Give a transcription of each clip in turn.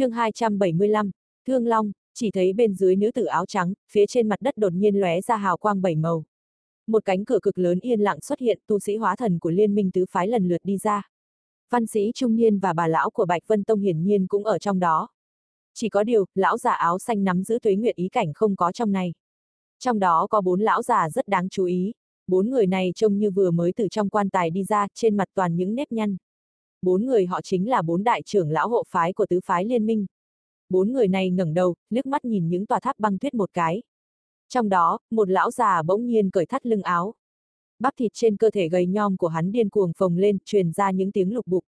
Chương 275, Thương Long. Chỉ thấy bên dưới nữ tử áo trắng, phía trên mặt đất đột nhiên lóe ra hào quang bảy màu. Một cánh cửa cực lớn yên lặng xuất hiện, tu sĩ hóa thần của liên minh tứ phái lần lượt đi ra. Văn sĩ trung niên và bà lão của Bạch Vân Tông hiển nhiên cũng ở trong đó. Chỉ có điều, lão già áo xanh nắm giữ tuế nguyệt ý cảnh không có trong này. Trong đó có 4 lão già rất đáng chú ý. 4 người này trông như vừa mới từ trong quan tài đi ra, trên mặt toàn những nếp nhăn. 4 người họ chính là 4 đại trưởng lão hộ phái của tứ phái liên minh. 4 người này ngẩng đầu, liếc mắt nhìn những tòa tháp băng tuyết một cái. Trong đó, một lão già bỗng nhiên cởi thắt lưng áo. Bắp thịt trên cơ thể gầy nhom của hắn điên cuồng phồng lên, truyền ra những tiếng lục bục.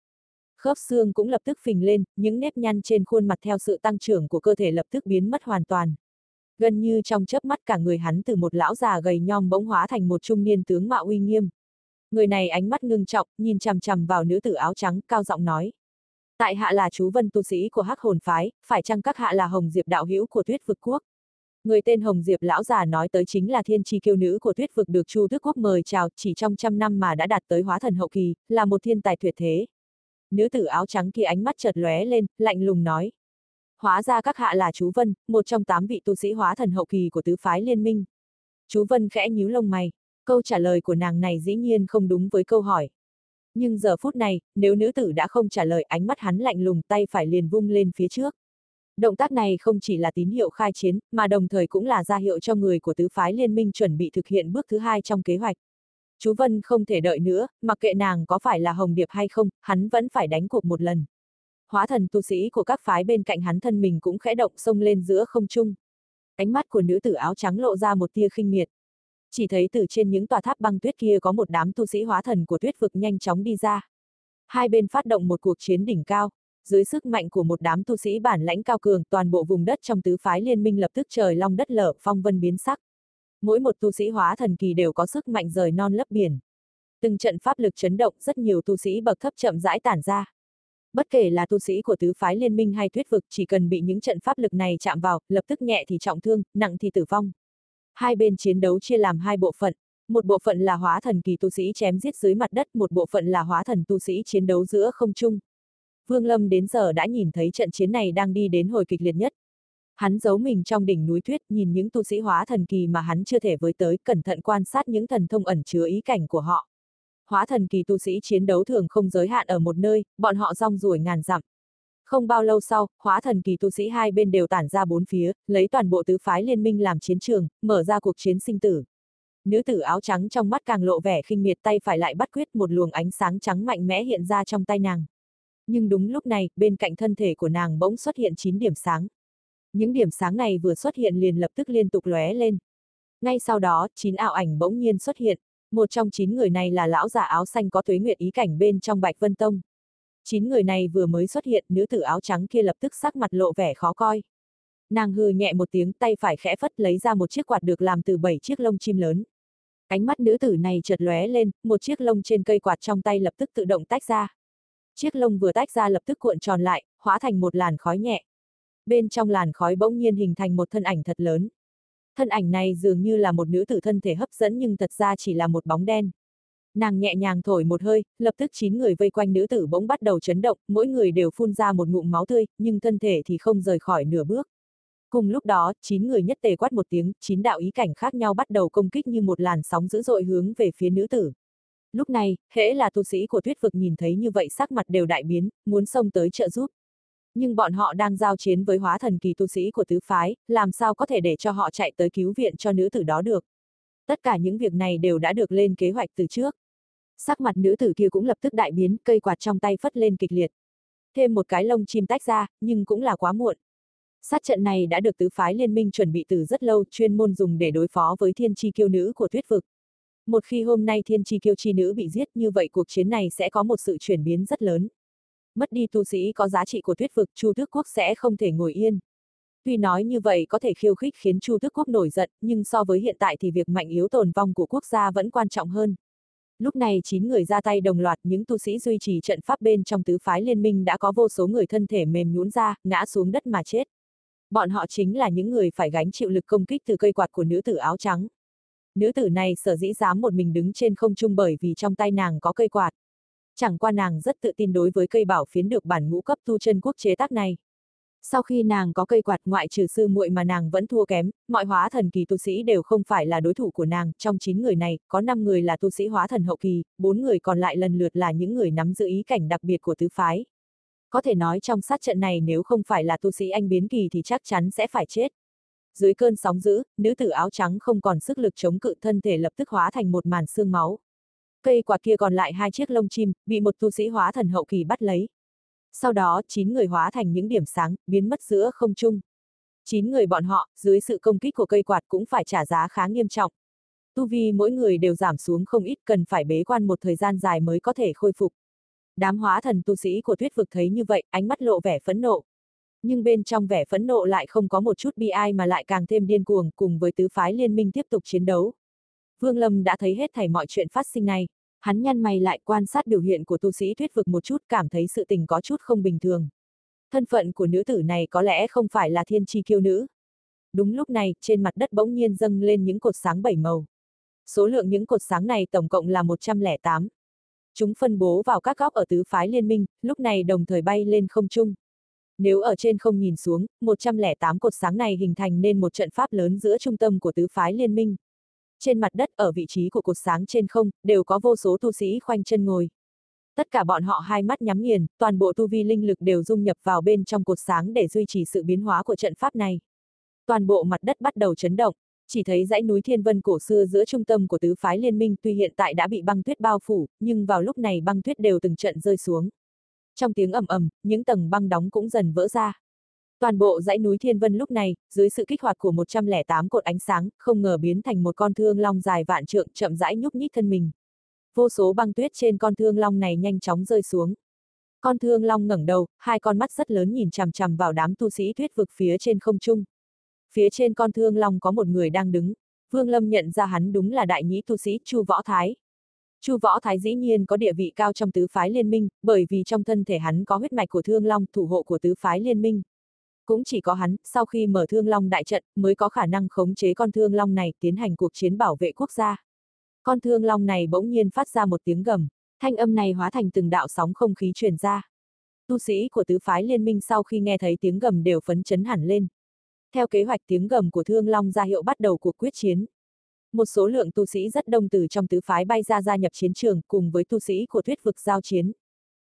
Khớp xương cũng lập tức phình lên, những nếp nhăn trên khuôn mặt theo sự tăng trưởng của cơ thể lập tức biến mất hoàn toàn. Gần như trong chớp mắt cả người hắn từ một lão già gầy nhom bỗng hóa thành một trung niên tướng mạo uy nghiêm. Người này ánh mắt ngưng trọng, nhìn chằm chằm vào nữ tử áo trắng, cao giọng nói: "Tại hạ là chú Vân, tu sĩ của Hắc Hồn phái, phải chăng các hạ là Hồng Diệp đạo hữu của Tuyết vực quốc?" Người tên Hồng Diệp lão già nói tới chính là Thiên Chi Kiêu nữ của Tuyết vực được Chu Tước quốc mời chào, chỉ trong 100 năm mà đã đạt tới hóa thần hậu kỳ, là một thiên tài tuyệt thế. Nữ tử áo trắng kia ánh mắt chợt lóe lên, lạnh lùng nói: "Hóa ra các hạ là chú Vân, một trong 8 vị tu sĩ hóa thần hậu kỳ của tứ phái liên minh." Chú Vân khẽ nhíu lông mày, câu trả lời của nàng này dĩ nhiên không đúng với câu hỏi. Nhưng giờ phút này, nếu nữ tử đã không trả lời, ánh mắt hắn lạnh lùng, tay phải liền vung lên phía trước. Động tác này không chỉ là tín hiệu khai chiến, mà đồng thời cũng là ra hiệu cho người của tứ phái liên minh chuẩn bị thực hiện bước thứ 2 trong kế hoạch. Chú Vân không thể đợi nữa, mặc kệ nàng có phải là Hồng Điệp hay không, hắn vẫn phải đánh cuộc một lần. Hóa thần tu sĩ của các phái bên cạnh hắn thân mình cũng khẽ động, xông lên giữa không trung. Ánh mắt của nữ tử áo trắng lộ ra một tia khinh miệt. Chỉ thấy từ trên những tòa tháp băng tuyết kia có một đám tu sĩ hóa thần của Tuyết vực nhanh chóng đi ra. Hai bên phát động một cuộc chiến đỉnh cao, dưới sức mạnh của một đám tu sĩ bản lãnh cao cường, toàn bộ vùng đất trong tứ phái liên minh lập tức trời long đất lở, phong vân biến sắc. Mỗi một tu sĩ hóa thần kỳ đều có sức mạnh rời non lấp biển. Từng trận pháp lực chấn động, rất nhiều tu sĩ bậc thấp chậm rãi tản ra. Bất kể là tu sĩ của tứ phái liên minh hay Tuyết vực, chỉ cần bị những trận pháp lực này chạm vào, lập tức nhẹ thì trọng thương, nặng thì tử vong. Hai bên chiến đấu chia làm 2 bộ phận, một bộ phận là hóa thần kỳ tu sĩ chém giết dưới mặt đất, một bộ phận là hóa thần tu sĩ chiến đấu giữa không trung. Vương Lâm đến giờ đã nhìn thấy trận chiến này đang đi đến hồi kịch liệt nhất. Hắn giấu mình trong đỉnh núi tuyết, nhìn những tu sĩ hóa thần kỳ mà hắn chưa thể với tới, cẩn thận quan sát những thần thông ẩn chứa ý cảnh của họ. Hóa thần kỳ tu sĩ chiến đấu thường không giới hạn ở một nơi, bọn họ rong ruổi ngàn dặm. Không bao lâu sau, hóa thần kỳ tu sĩ hai bên đều tản ra 4 phía, lấy toàn bộ tứ phái liên minh làm chiến trường, mở ra cuộc chiến sinh tử. Nữ tử áo trắng trong mắt càng lộ vẻ khinh miệt, tay phải lại bắt quyết, một luồng ánh sáng trắng mạnh mẽ hiện ra trong tay nàng. Nhưng đúng lúc này, bên cạnh thân thể của nàng bỗng xuất hiện 9 điểm sáng. Những điểm sáng này vừa xuất hiện liền lập tức liên tục lóe lên. Ngay sau đó, 9 ảo ảnh bỗng nhiên xuất hiện. Một trong 9 người này là lão già áo xanh có tuế nguyệt ý cảnh bên trong Bạch Vân Tông. 9 người này vừa mới xuất hiện, nữ tử áo trắng kia lập tức sắc mặt lộ vẻ khó coi. Nàng hừ nhẹ một tiếng, tay phải khẽ phất, lấy ra một chiếc quạt được làm từ 7 chiếc lông chim lớn. Ánh mắt nữ tử này chợt lóe lên, một chiếc lông trên cây quạt trong tay lập tức tự động tách ra. Chiếc lông vừa tách ra lập tức cuộn tròn lại, hóa thành một làn khói nhẹ. Bên trong làn khói bỗng nhiên hình thành một thân ảnh thật lớn. Thân ảnh này dường như là một nữ tử thân thể hấp dẫn, nhưng thật ra chỉ là một bóng đen. Nàng nhẹ nhàng thổi một hơi, lập tức 9 người vây quanh nữ tử bỗng bắt đầu chấn động, mỗi người đều phun ra một ngụm máu tươi, nhưng thân thể thì không rời khỏi nửa bước. Cùng lúc đó, 9 người nhất tề quát một tiếng, 9 đạo ý cảnh khác nhau bắt đầu công kích như một làn sóng dữ dội hướng về phía nữ tử. Lúc này, hễ là tu sĩ của Tuyết vực nhìn thấy như vậy sắc mặt đều đại biến, muốn xông tới trợ giúp. Nhưng bọn họ đang giao chiến với hóa thần kỳ tu sĩ của tứ phái, làm sao có thể để cho họ chạy tới cứu viện cho nữ tử đó được. Tất cả những việc này đều đã được lên kế hoạch từ trước. Sắc mặt nữ tử kia cũng lập tức đại biến, cây quạt trong tay phất lên kịch liệt. Thêm một cái lông chim tách ra, nhưng cũng là quá muộn. Sát trận này đã được tứ phái liên minh chuẩn bị từ rất lâu, chuyên môn dùng để đối phó với Thiên Chi Kiêu nữ của Tuyết vực. Một khi hôm nay Thiên Chi Kiêu chi nữ bị giết, như vậy cuộc chiến này sẽ có một sự chuyển biến rất lớn. Mất đi tu sĩ có giá trị của Tuyết vực, Chu Tước quốc sẽ không thể ngồi yên. Tuy nói như vậy có thể khiêu khích khiến Chu Tước quốc nổi giận, nhưng so với hiện tại thì việc mạnh yếu tồn vong của quốc gia vẫn quan trọng hơn. Lúc này 9 người ra tay đồng loạt, những tu sĩ duy trì trận pháp bên trong tứ phái liên minh đã có vô số người thân thể mềm nhũn ra, ngã xuống đất mà chết. Bọn họ chính là những người phải gánh chịu lực công kích từ cây quạt của nữ tử áo trắng. Nữ tử này sở dĩ dám một mình đứng trên không trung bởi vì trong tay nàng có cây quạt. Chẳng qua nàng rất tự tin đối với cây bảo phiến được bản ngũ cấp tu chân quốc chế tác này. Sau khi nàng có cây quạt, ngoại trừ sư muội mà nàng vẫn thua kém, mọi hóa thần kỳ tu sĩ đều không phải là đối thủ của nàng. Trong 9 người này, có 5 người là tu sĩ hóa thần hậu kỳ, 4 người còn lại lần lượt là những người nắm giữ ý cảnh đặc biệt của tứ phái. Có thể nói trong sát trận này nếu không phải là tu sĩ anh biến kỳ thì chắc chắn sẽ phải chết. Dưới cơn sóng dữ, nữ tử áo trắng không còn sức lực chống cự, thân thể lập tức hóa thành một màn xương máu. Cây quạt kia còn lại 2 chiếc lông chim, bị một tu sĩ hóa thần hậu kỳ bắt lấy. Sau đó, 9 người hóa thành những điểm sáng, biến mất giữa không trung. 9 người bọn họ, dưới sự công kích của cây quạt cũng phải trả giá khá nghiêm trọng. Tu vi mỗi người đều giảm xuống không ít, cần phải bế quan một thời gian dài mới có thể khôi phục. Đám hóa thần tu sĩ của Tuyết vực thấy như vậy, ánh mắt lộ vẻ phẫn nộ. Nhưng bên trong vẻ phẫn nộ lại không có một chút bi ai mà lại càng thêm điên cuồng, cùng với tứ phái liên minh tiếp tục chiến đấu. Vương Lâm đã thấy hết thảy mọi chuyện phát sinh này. Hắn nhăn mày lại, quan sát biểu hiện của tu sĩ Tuyết vực một chút, cảm thấy sự tình có chút không bình thường. Thân phận của nữ tử này có lẽ không phải là Thiên Chi Kiêu nữ. Đúng lúc này, trên mặt đất bỗng nhiên dâng lên những cột sáng 7 màu. Số lượng những cột sáng này tổng cộng là 108. Chúng phân bố vào các góc ở tứ phái liên minh, lúc này đồng thời bay lên không trung. Nếu ở trên không nhìn xuống, 108 cột sáng này hình thành nên một trận pháp lớn giữa trung tâm của tứ phái liên minh. Trên mặt đất, ở vị trí của cột sáng trên không, đều có vô số tu sĩ khoanh chân ngồi. Tất cả bọn họ hai mắt nhắm nghiền, toàn bộ tu vi linh lực đều dung nhập vào bên trong cột sáng để duy trì sự biến hóa của trận pháp này. Toàn bộ mặt đất bắt đầu chấn động, chỉ thấy dãy núi Thiên Vân cổ xưa giữa trung tâm của tứ phái liên minh tuy hiện tại đã bị băng tuyết bao phủ, nhưng vào lúc này băng tuyết đều từng trận rơi xuống. Trong tiếng ầm ầm, những tầng băng đóng cũng dần vỡ ra. Toàn bộ dãy núi Thiên Vân lúc này, dưới sự kích hoạt của 108 cột ánh sáng, không ngờ biến thành một con thương long dài vạn trượng, chậm rãi nhúc nhích thân mình. Vô số băng tuyết trên con thương long này nhanh chóng rơi xuống. Con thương long ngẩng đầu, hai con mắt rất lớn nhìn chằm chằm vào đám tu sĩ Tuyết vực phía trên không trung. Phía trên con thương long có một người đang đứng. Vương Lâm nhận ra hắn đúng là đại nhĩ tu sĩ Chu Võ Thái. Chu Võ Thái dĩ nhiên có địa vị cao trong tứ phái liên minh, bởi vì trong thân thể hắn có huyết mạch của thương long, thủ hộ của tứ phái liên minh. Cũng chỉ có hắn, sau khi mở Thương Long đại trận, mới có khả năng khống chế con thương long này tiến hành cuộc chiến bảo vệ quốc gia. Con thương long này bỗng nhiên phát ra một tiếng gầm, thanh âm này hóa thành từng đạo sóng không khí truyền ra. Tu sĩ của tứ phái liên minh sau khi nghe thấy tiếng gầm đều phấn chấn hẳn lên. Theo kế hoạch, tiếng gầm của thương long ra hiệu bắt đầu cuộc quyết chiến. Một số lượng tu sĩ rất đông từ trong tứ phái bay ra gia nhập chiến trường, cùng với tu sĩ của Tuyết vực giao chiến.